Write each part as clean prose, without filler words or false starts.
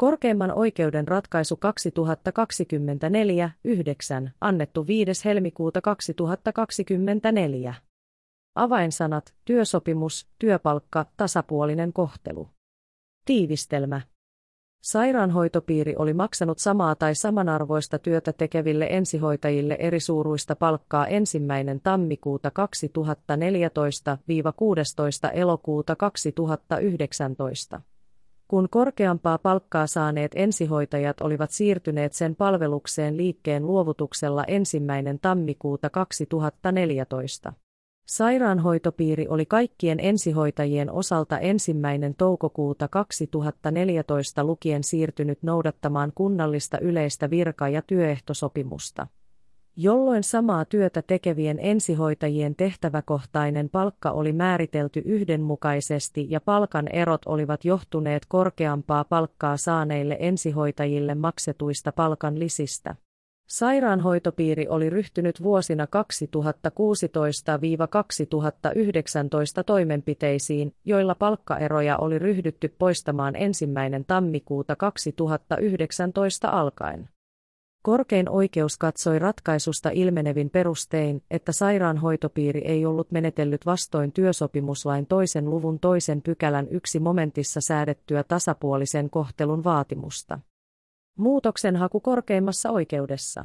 Korkeimman oikeuden ratkaisu 2024-9, annettu 5. helmikuuta 2024. Avainsanat, työsopimus, työpalkka, tasapuolinen kohtelu. Tiivistelmä. Sairaanhoitopiiri oli maksanut samaa tai samanarvoista työtä tekeville ensihoitajille erisuuruista palkkaa 1. tammikuuta 2014-16. elokuuta 2019. Kun korkeampaa palkkaa saaneet ensihoitajat olivat siirtyneet sen palvelukseen liikkeen luovutuksella 1. tammikuuta 2014. Sairaanhoitopiiri oli kaikkien ensihoitajien osalta 1. toukokuuta 2014 lukien siirtynyt noudattamaan kunnallista yleistä virka- ja työehtosopimusta, jolloin samaa työtä tekevien ensihoitajien tehtäväkohtainen palkka oli määritelty yhdenmukaisesti ja palkan erot olivat johtuneet korkeampaa palkkaa saaneille ensihoitajille maksetuista palkanlisistä. Sairaanhoitopiiri oli ryhtynyt vuosina 2016-2019 toimenpiteisiin, joilla palkkaeroja oli ryhdytty poistamaan 1. tammikuuta 2019 alkaen. Korkein oikeus katsoi ratkaisusta ilmenevin perustein, että sairaanhoitopiiri ei ollut menetellyt vastoin työsopimuslain 2 luvun 2 pykälän 1 momentissa säädettyä tasapuolisen kohtelun vaatimusta. Muutoksenhaku korkeimmassa oikeudessa.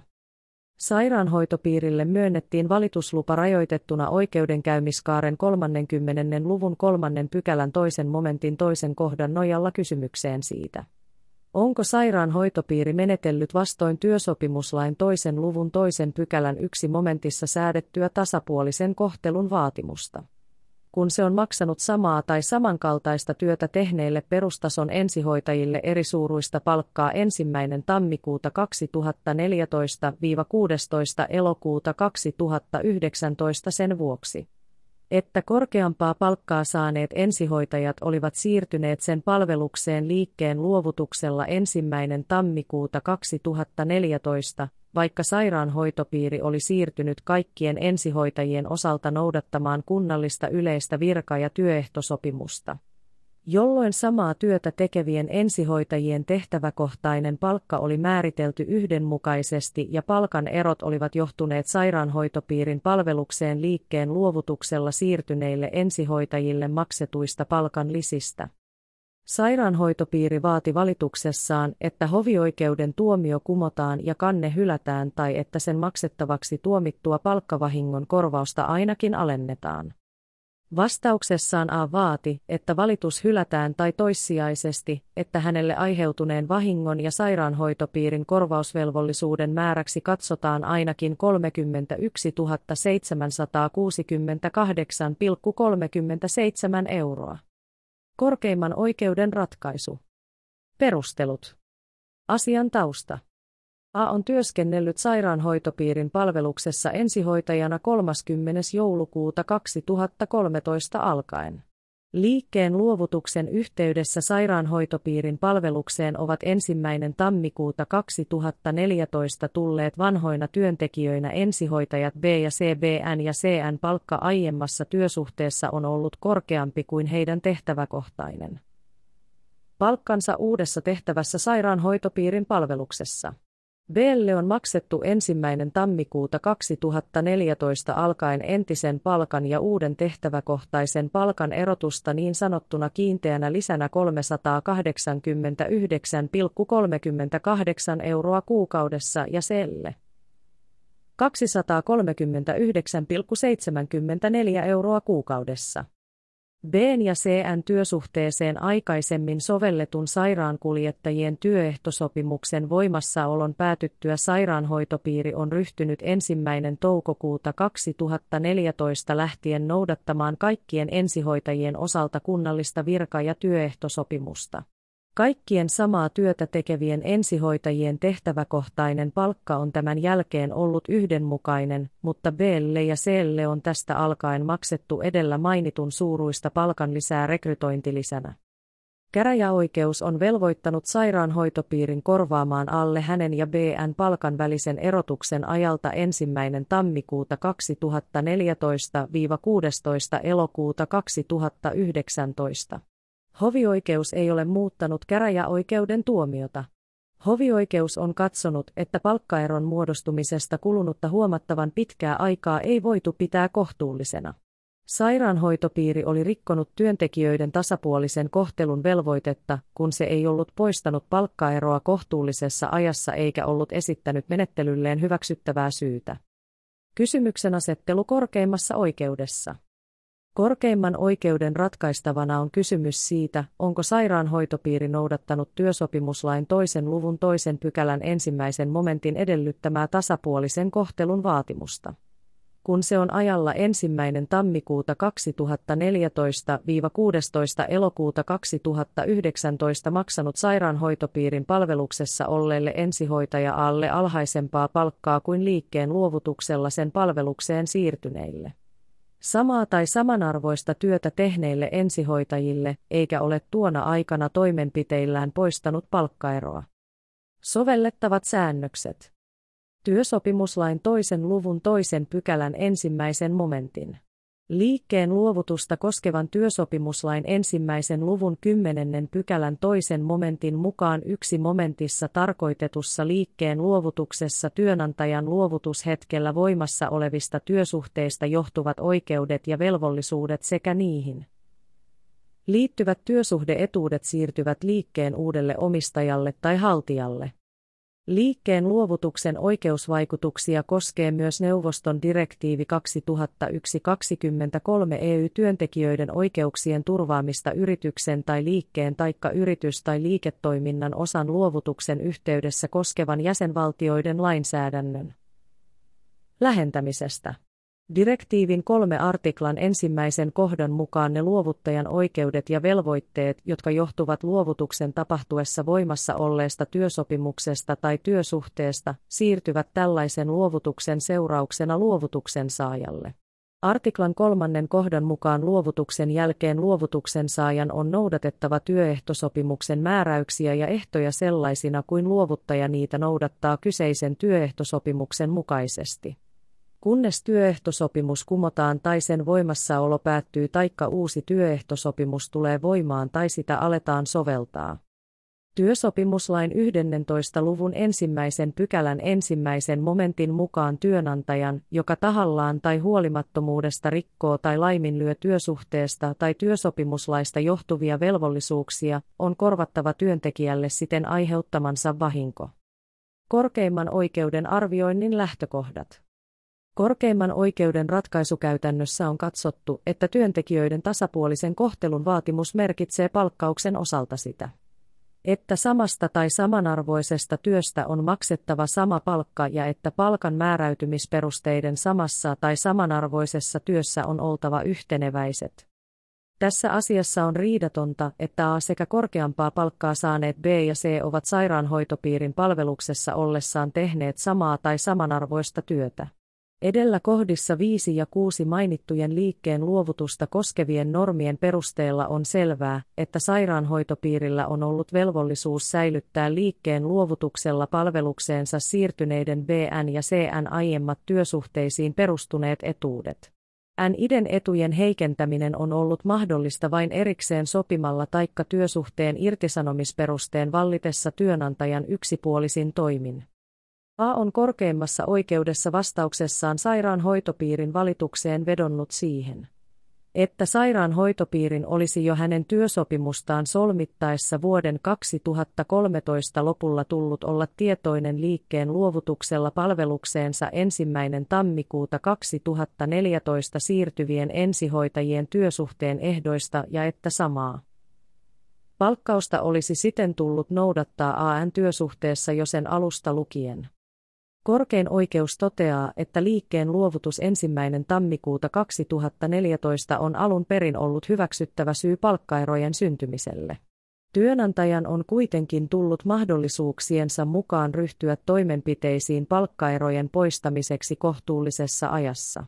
Sairaanhoitopiirille myönnettiin valituslupa rajoitettuna oikeudenkäymiskaaren 30 luvun 3 pykälän 2 momentin 2 kohdan nojalla kysymykseen siitä, onko sairaanhoitopiiri menetellyt vastoin työsopimuslain 2 luvun 2 pykälän 1 momentissa säädettyä tasapuolisen kohtelun vaatimusta, kun se on maksanut samaa tai samankaltaista työtä tehneille perustason ensihoitajille erisuuruista palkkaa 1. tammikuuta 2014-16. elokuuta 2019 sen vuoksi, että korkeampaa palkkaa saaneet ensihoitajat olivat siirtyneet sen palvelukseen liikkeen luovutuksella 1. tammikuuta 2014, vaikka sairaanhoitopiiri oli siirtynyt kaikkien ensihoitajien osalta noudattamaan kunnallista yleistä virka- ja työehtosopimusta, jolloin samaa työtä tekevien ensihoitajien tehtäväkohtainen palkka oli määritelty yhdenmukaisesti ja palkan erot olivat johtuneet sairaanhoitopiirin palvelukseen liikkeen luovutuksella siirtyneille ensihoitajille maksetuista palkanlisistä. Sairaanhoitopiiri vaati valituksessaan, että hovioikeuden tuomio kumotaan ja kanne hylätään tai että sen maksettavaksi tuomittua palkkavahingon korvausta ainakin alennetaan. Vastauksessaan A vaati, että valitus hylätään tai toissijaisesti, että hänelle aiheutuneen vahingon ja sairaanhoitopiirin korvausvelvollisuuden määräksi katsotaan ainakin 31 768,37 euroa. Korkeimman oikeuden ratkaisu. Perustelut. Asian tausta. A on työskennellyt sairaanhoitopiirin palveluksessa ensihoitajana 30. joulukuuta 2013 alkaen. Liikkeen luovutuksen yhteydessä sairaanhoitopiirin palvelukseen ovat 1. tammikuuta 2014 tulleet vanhoina työntekijöinä ensihoitajat B ja C. BN ja CN palkka aiemmassa työsuhteessa on ollut korkeampi kuin heidän tehtäväkohtainen palkkansa uudessa tehtävässä sairaanhoitopiirin palveluksessa. B:lle on maksettu 1. tammikuuta 2014 alkaen entisen palkan ja uuden tehtäväkohtaisen palkan erotusta niin sanottuna kiinteänä lisänä 389,38 euroa kuukaudessa ja C:lle 239,74 euroa kuukaudessa. B:n ja C:n työsuhteeseen aikaisemmin sovelletun sairaankuljettajien työehtosopimuksen voimassaolon päätyttyä sairaanhoitopiiri on ryhtynyt 1. toukokuuta 2014 lähtien noudattamaan kaikkien ensihoitajien osalta kunnallista virka- ja työehtosopimusta. Kaikkien samaa työtä tekevien ensihoitajien tehtäväkohtainen palkka on tämän jälkeen ollut yhdenmukainen, mutta B:lle ja C:lle on tästä alkaen maksettu edellä mainitun suuruista palkanlisää rekrytointilisänä. Käräjäoikeus on velvoittanut sairaanhoitopiirin korvaamaan alle hänen ja BN palkan välisen erotuksen ajalta 1. tammikuuta 2014-16. elokuuta 2019. Hovioikeus ei ole muuttanut käräjäoikeuden tuomiota. Hovioikeus on katsonut, että palkkaeron muodostumisesta kulunutta huomattavan pitkää aikaa ei voitu pitää kohtuullisena. Sairaanhoitopiiri oli rikkonut työntekijöiden tasapuolisen kohtelun velvoitetta, kun se ei ollut poistanut palkkaeroa kohtuullisessa ajassa eikä ollut esittänyt menettelylleen hyväksyttävää syytä. Kysymyksenasettelu korkeimmassa oikeudessa. Korkeimman oikeuden ratkaistavana on kysymys siitä, onko sairaanhoitopiiri noudattanut työsopimuslain 2 luvun 2 pykälän 1 momentin edellyttämää tasapuolisen kohtelun vaatimusta. Kun se on ajalla 1. tammikuuta 2014-16. elokuuta 2019 maksanut sairaanhoitopiirin palveluksessa olleelle ensihoitaja-alle alhaisempaa palkkaa kuin liikkeen luovutuksella sen palvelukseen siirtyneille. Samaa tai samanarvoista työtä tehneille ensihoitajille, eikä ole tuona aikana toimenpiteillään poistanut palkkaeroa. Sovellettavat säännökset. Työsopimuslain 2 luvun 2 pykälän 1 momentin. Liikkeen luovutusta koskevan työsopimuslain 1 luvun 10 pykälän 2 momentin mukaan 1 momentissa tarkoitetussa liikkeen luovutuksessa työnantajan luovutushetkellä voimassa olevista työsuhteista johtuvat oikeudet ja velvollisuudet sekä niihin liittyvät työsuhde-etuudet siirtyvät liikkeen uudelle omistajalle tai haltijalle. Liikkeen luovutuksen oikeusvaikutuksia koskee myös neuvoston direktiivi 2001/23 EU työntekijöiden oikeuksien turvaamista yrityksen tai liikkeen taikka yritys- tai liiketoiminnan osan luovutuksen yhteydessä koskevan jäsenvaltioiden lainsäädännön lähentämisestä. Direktiivin 3 artiklan 1 kohdan mukaan ne luovuttajan oikeudet ja velvoitteet, jotka johtuvat luovutuksen tapahtuessa voimassa olleesta työsopimuksesta tai työsuhteesta, siirtyvät tällaisen luovutuksen seurauksena luovutuksen saajalle. Artiklan 3 kohdan mukaan luovutuksen jälkeen luovutuksen saajan on noudatettava työehtosopimuksen määräyksiä ja ehtoja sellaisina kuin luovuttaja niitä noudattaa kyseisen työehtosopimuksen mukaisesti. Kunnes työehtosopimus kumotaan tai sen voimassaolo päättyy taikka uusi työehtosopimus tulee voimaan tai sitä aletaan soveltaa. Työsopimuslain 11 luvun 1 pykälän 1 momentin mukaan työnantajan, joka tahallaan tai huolimattomuudesta rikkoo tai laiminlyö työsuhteesta tai työsopimuslaista johtuvia velvollisuuksia, on korvattava työntekijälle siten aiheuttamansa vahinko. Korkeimman oikeuden arvioinnin lähtökohdat. Korkeimman oikeuden ratkaisukäytännössä on katsottu, että työntekijöiden tasapuolisen kohtelun vaatimus merkitsee palkkauksen osalta sitä, että samasta tai samanarvoisesta työstä on maksettava sama palkka ja että palkan määräytymisperusteiden samassa tai samanarvoisessa työssä on oltava yhteneväiset. Tässä asiassa on riidatonta, että A sekä korkeampaa palkkaa saaneet B ja C ovat sairaanhoitopiirin palveluksessa ollessaan tehneet samaa tai samanarvoista työtä. Edellä kohdissa 5 ja 6 mainittujen liikkeen luovutusta koskevien normien perusteella on selvää, että sairaanhoitopiirillä on ollut velvollisuus säilyttää liikkeen luovutuksella palvelukseensa siirtyneiden BN ja CN aiemmat työsuhteisiin perustuneet etuudet. NI:den etujen heikentäminen on ollut mahdollista vain erikseen sopimalla taikka työsuhteen irtisanomisperusteen vallitessa työnantajan yksipuolisin toimin. A on korkeimmassa oikeudessa vastauksessaan sairaanhoitopiirin valitukseen vedonnut siihen, että sairaanhoitopiirin olisi jo hänen työsopimustaan solmittaessa vuoden 2013 lopulla tullut olla tietoinen liikkeen luovutuksella palvelukseensa 1. tammikuuta 2014 siirtyvien ensihoitajien työsuhteen ehdoista ja että samaa palkkausta olisi siten tullut noudattaa AN työsuhteessa jo sen alusta lukien. Korkein oikeus toteaa, että liikkeen luovutus 1. tammikuuta 2014 on alun perin ollut hyväksyttävä syy palkkaerojen syntymiselle. Työnantajan on kuitenkin tullut mahdollisuuksiensa mukaan ryhtyä toimenpiteisiin palkkaerojen poistamiseksi kohtuullisessa ajassa.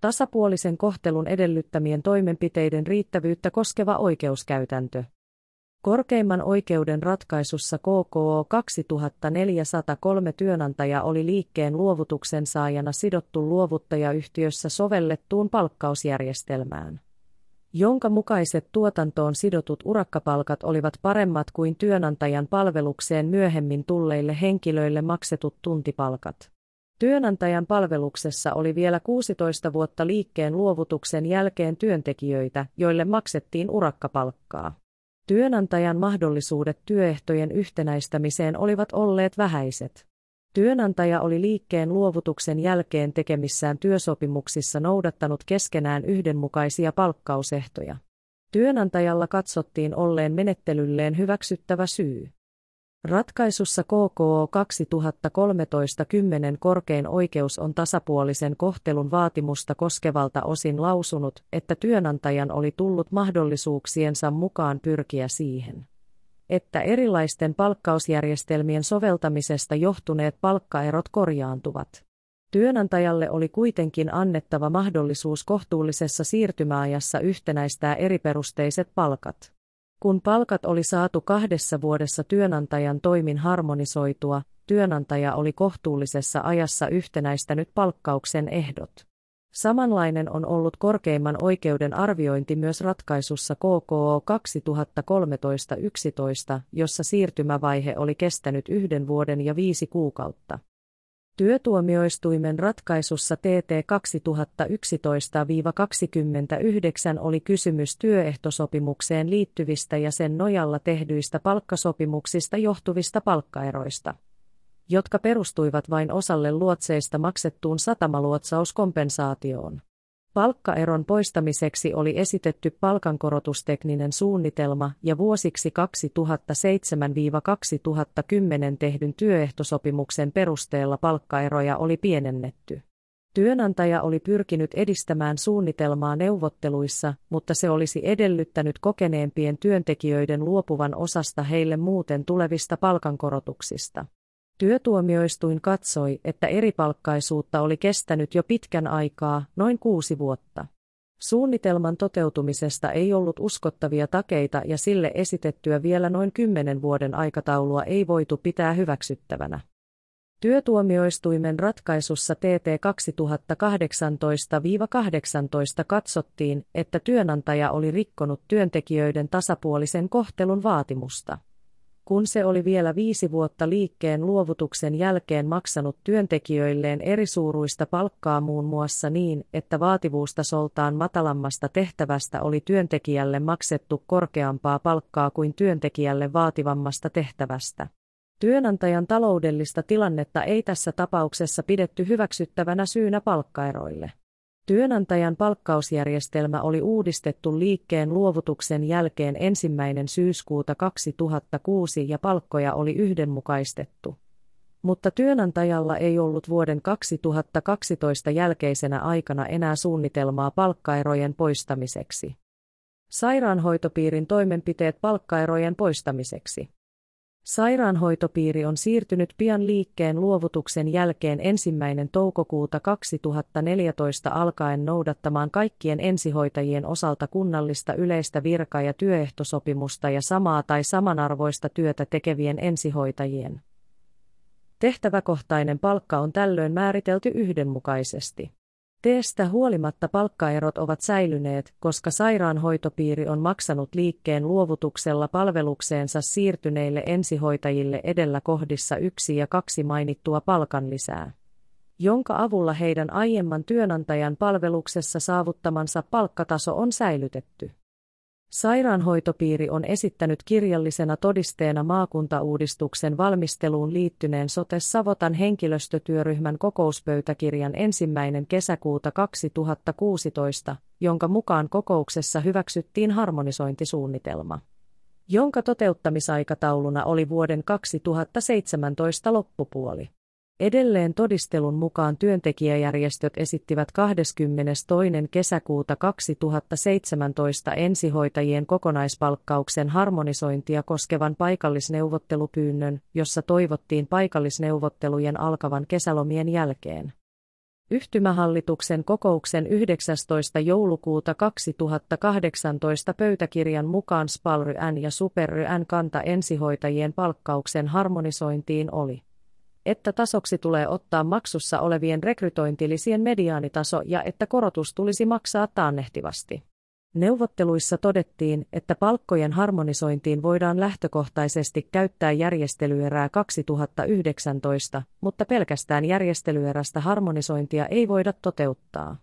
Tasapuolisen kohtelun edellyttämien toimenpiteiden riittävyyttä koskeva oikeuskäytäntö. Korkeimman oikeuden ratkaisussa KKO 2024-103 työnantaja oli liikkeen luovutuksen saajana sidottu luovuttajayhtiössä sovellettuun palkkausjärjestelmään, jonka mukaiset tuotantoon sidotut urakkapalkat olivat paremmat kuin työnantajan palvelukseen myöhemmin tulleille henkilöille maksetut tuntipalkat. Työnantajan palveluksessa oli vielä 16 vuotta liikkeen luovutuksen jälkeen työntekijöitä, joille maksettiin urakkapalkkaa. Työnantajan mahdollisuudet työehtojen yhtenäistämiseen olivat olleet vähäiset. Työnantaja oli liikkeen luovutuksen jälkeen tekemissään työsopimuksissa noudattanut keskenään yhdenmukaisia palkkausehtoja. Työnantajalla katsottiin olleen menettelylleen hyväksyttävä syy. Ratkaisussa KKO 2013-10 Korkein oikeus on tasapuolisen kohtelun vaatimusta koskevalta osin lausunut, että työnantajan oli tullut mahdollisuuksiensa mukaan pyrkiä siihen, että erilaisten palkkausjärjestelmien soveltamisesta johtuneet palkkaerot korjaantuvat. Työnantajalle oli kuitenkin annettava mahdollisuus kohtuullisessa siirtymäajassa yhtenäistää eriperusteiset palkat. Kun palkat oli saatu 2 vuodessa työnantajan toimin harmonisoitua, työnantaja oli kohtuullisessa ajassa yhtenäistänyt palkkauksen ehdot. Samanlainen on ollut korkeimman oikeuden arviointi myös ratkaisussa KKO 2013-11, jossa siirtymävaihe oli kestänyt 1 vuoden ja 5 kuukautta. Työtuomioistuimen ratkaisussa TT 2011-29 oli kysymys työehtosopimukseen liittyvistä ja sen nojalla tehdyistä palkkasopimuksista johtuvista palkkaeroista, jotka perustuivat vain osalle luotseista maksettuun satamaluotsauskompensaatioon. Palkkaeron poistamiseksi oli esitetty palkankorotustekninen suunnitelma ja vuosiksi 2007-2010 tehdyn työehtosopimuksen perusteella palkkaeroja oli pienennetty. Työnantaja oli pyrkinyt edistämään suunnitelmaa neuvotteluissa, mutta se olisi edellyttänyt kokeneempien työntekijöiden luopuvan osasta heille muuten tulevista palkankorotuksista. Työtuomioistuin katsoi, että eripalkkaisuutta oli kestänyt jo pitkän aikaa, noin 6 vuotta. Suunnitelman toteutumisesta ei ollut uskottavia takeita ja sille esitettyä vielä noin 10 vuoden aikataulua ei voitu pitää hyväksyttävänä. Työtuomioistuimen ratkaisussa TT 2018-18 katsottiin, että työnantaja oli rikkonut työntekijöiden tasapuolisen kohtelun vaatimusta, kun se oli vielä 5 vuotta liikkeen luovutuksen jälkeen maksanut työntekijöilleen erisuuruista palkkaa muun muassa niin, että vaativuustasoltaan matalammasta tehtävästä oli työntekijälle maksettu korkeampaa palkkaa kuin työntekijälle vaativammasta tehtävästä. Työnantajan taloudellista tilannetta ei tässä tapauksessa pidetty hyväksyttävänä syynä palkkaeroille. Työnantajan palkkausjärjestelmä oli uudistettu liikkeen luovutuksen jälkeen 1. syyskuuta 2006 ja palkkoja oli yhdenmukaistettu. Mutta työnantajalla ei ollut vuoden 2012 jälkeisenä aikana enää suunnitelmaa palkkaerojen poistamiseksi. Sairaanhoitopiirin toimenpiteet palkkaerojen poistamiseksi. Sairaanhoitopiiri on siirtynyt pian liikkeen luovutuksen jälkeen 1. toukokuuta 2014 alkaen noudattamaan kaikkien ensihoitajien osalta kunnallista yleistä virka- ja työehtosopimusta ja samaa tai samanarvoista työtä tekevien ensihoitajien tehtäväkohtainen palkka on tällöin määritelty yhdenmukaisesti. TT:stä huolimatta palkkaerot ovat säilyneet, koska sairaanhoitopiiri on maksanut liikkeen luovutuksella palvelukseensa siirtyneille ensihoitajille edellä kohdissa 1 ja 2 mainittua palkanlisää, jonka avulla heidän aiemman työnantajan palveluksessa saavuttamansa palkkataso on säilytetty. Sairaanhoitopiiri on esittänyt kirjallisena todisteena maakuntauudistuksen valmisteluun liittyneen sote-Savotan henkilöstötyöryhmän kokouspöytäkirjan 1. kesäkuuta 2016, jonka mukaan kokouksessa hyväksyttiin harmonisointisuunnitelma, jonka toteuttamisaikatauluna oli vuoden 2017 loppupuoli. Edelleen todistelun mukaan työntekijäjärjestöt esittivät 22. kesäkuuta 2017 ensihoitajien kokonaispalkkauksen harmonisointia koskevan paikallisneuvottelupyynnön, jossa toivottiin paikallisneuvottelujen alkavan kesälomien jälkeen. Yhtymähallituksen kokouksen 19. joulukuuta 2018 pöytäkirjan mukaan SPAL-ry:n ja SuPer-ry:n kanta ensihoitajien palkkauksen harmonisointiin oli, että tasoksi tulee ottaa maksussa olevien rekrytointilisien mediaanitaso ja että korotus tulisi maksaa taannehtivasti. Neuvotteluissa todettiin, että palkkojen harmonisointiin voidaan lähtökohtaisesti käyttää järjestelyerää 2019, mutta pelkästään järjestelyerästä harmonisointia ei voida toteuttaa.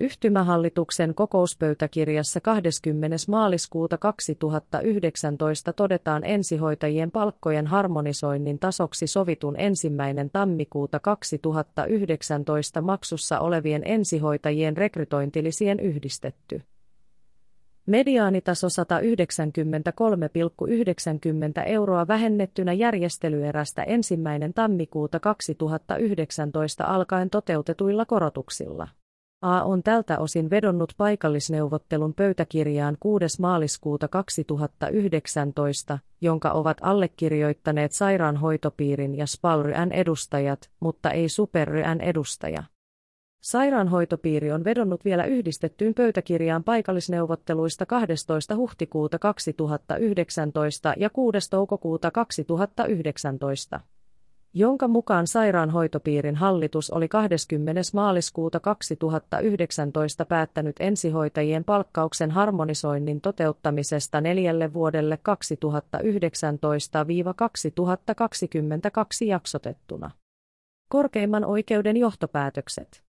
Yhtymähallituksen kokouspöytäkirjassa 20. maaliskuuta 2019 todetaan ensihoitajien palkkojen harmonisoinnin tasoksi sovitun 1. tammikuuta 2019 maksussa olevien ensihoitajien rekrytointilisien yhdistetty. Mediaanitaso 193,90 € vähennettynä järjestelyerästä 1. tammikuuta 2019 alkaen toteutetuilla korotuksilla. A on tältä osin vedonnut paikallisneuvottelun pöytäkirjaan 6. maaliskuuta 2019, jonka ovat allekirjoittaneet sairaanhoitopiirin ja SPAL-ry:n edustajat, mutta ei SuPer-ry:n edustaja. Sairaanhoitopiiri on vedonnut vielä yhdistettyyn pöytäkirjaan paikallisneuvotteluista 12. huhtikuuta 2019 ja 6. toukokuuta 2019. Jonka mukaan sairaanhoitopiirin hallitus oli 20. maaliskuuta 2019 päättänyt ensihoitajien palkkauksen harmonisoinnin toteuttamisesta 4 vuodelle 2019-2022 jaksotettuna. Korkeimman oikeuden johtopäätökset.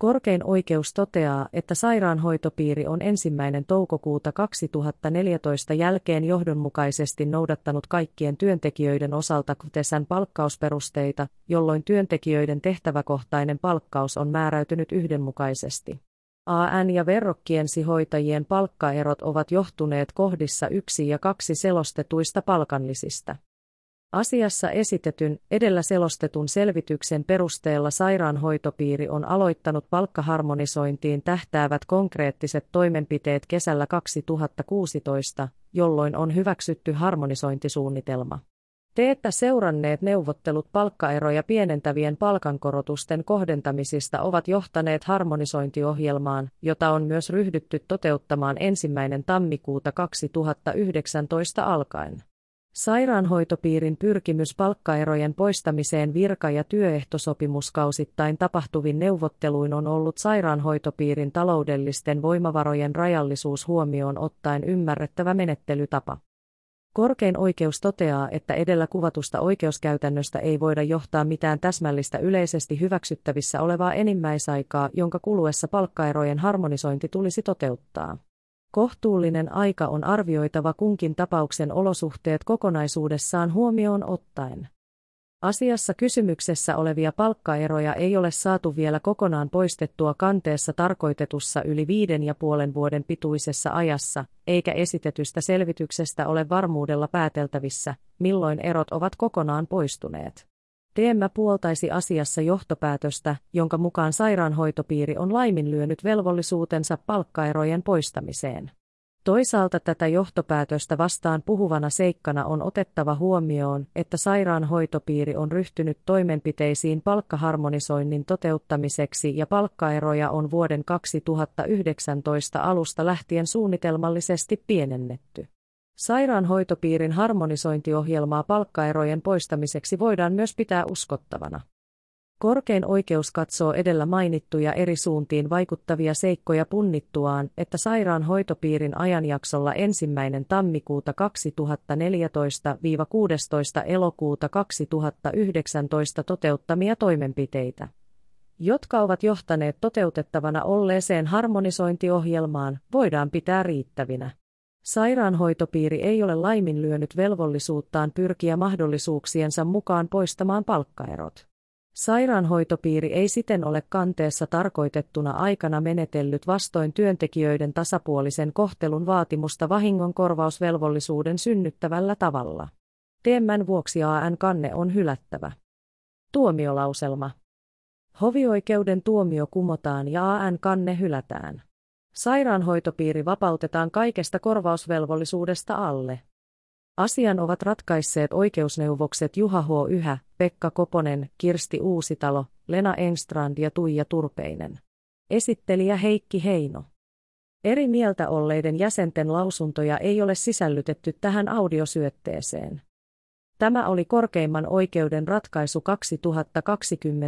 Korkein oikeus toteaa, että sairaanhoitopiiri on 1. toukokuuta 2014 jälkeen johdonmukaisesti noudattanut kaikkien työntekijöiden osalta KTS:n palkkausperusteita, jolloin työntekijöiden tehtäväkohtainen palkkaus on määräytynyt yhdenmukaisesti. AN ja verrokkiensihoitajien palkkaerot ovat johtuneet kohdissa 1 ja 2 selostetuista palkanlisistä. Asiassa esitetyn, edellä selostetun selvityksen perusteella sairaanhoitopiiri on aloittanut palkkaharmonisointiin tähtäävät konkreettiset toimenpiteet kesällä 2016, jolloin on hyväksytty harmonisointisuunnitelma. Teettä seuranneet neuvottelut palkkaeroja pienentävien palkankorotusten kohdentamisista ovat johtaneet harmonisointiohjelmaan, jota on myös ryhdytty toteuttamaan 1. tammikuuta 2019 alkaen. Sairaanhoitopiirin pyrkimys palkkaerojen poistamiseen virka- ja työehtosopimuskausittain tapahtuvin neuvotteluin on ollut sairaanhoitopiirin taloudellisten voimavarojen rajallisuus huomioon ottaen ymmärrettävä menettelytapa. Korkein oikeus toteaa, että edellä kuvatusta oikeuskäytännöstä ei voida johtaa mitään täsmällistä yleisesti hyväksyttävissä olevaa enimmäisaikaa, jonka kuluessa palkkaerojen harmonisointi tulisi toteuttaa. Kohtuullinen aika on arvioitava kunkin tapauksen olosuhteet kokonaisuudessaan huomioon ottaen. Asiassa kysymyksessä olevia palkkaeroja ei ole saatu vielä kokonaan poistettua kanteessa tarkoitetussa yli 5,5 vuoden pituisessa ajassa, eikä esitetystä selvityksestä ole varmuudella pääteltävissä, milloin erot ovat kokonaan poistuneet. TM puoltaisi asiassa johtopäätöstä, jonka mukaan sairaanhoitopiiri on laiminlyönyt velvollisuutensa palkkaerojen poistamiseen. Toisaalta tätä johtopäätöstä vastaan puhuvana seikkana on otettava huomioon, että sairaanhoitopiiri on ryhtynyt toimenpiteisiin palkkaharmonisoinnin toteuttamiseksi ja palkkaeroja on vuoden 2019 alusta lähtien suunnitelmallisesti pienennetty. Sairaanhoitopiirin harmonisointiohjelmaa palkkaerojen poistamiseksi voidaan myös pitää uskottavana. Korkein oikeus katsoo edellä mainittuja eri suuntiin vaikuttavia seikkoja punnittuaan, että sairaanhoitopiirin ajanjaksolla 1. tammikuuta 2014-16. elokuuta 2019 toteuttamia toimenpiteitä, jotka ovat johtaneet toteutettavana olleeseen harmonisointiohjelmaan, voidaan pitää riittävinä. Sairaanhoitopiiri ei ole laiminlyönyt velvollisuuttaan pyrkiä mahdollisuuksiensa mukaan poistamaan palkkaerot. Sairaanhoitopiiri ei siten ole kanteessa tarkoitettuna aikana menetellyt vastoin työntekijöiden tasapuolisen kohtelun vaatimusta vahingonkorvausvelvollisuuden synnyttävällä tavalla. Tämän vuoksi AN-kanne on hylättävä. Tuomiolauselma. Hovioikeuden tuomio kumotaan ja AN-kanne hylätään. Sairaanhoitopiiri vapautetaan kaikesta korvausvelvollisuudesta alle. Asian ovat ratkaisseet oikeusneuvokset Juha H. Yhä, Pekka Koponen, Kirsti Uusitalo, Lena Engstrand ja Tuija Turpeinen. Esittelijä Heikki Heino. Eri mieltä olleiden jäsenten lausuntoja ei ole sisällytetty tähän audiosyötteeseen. Tämä oli korkeimman oikeuden ratkaisu 2024-9.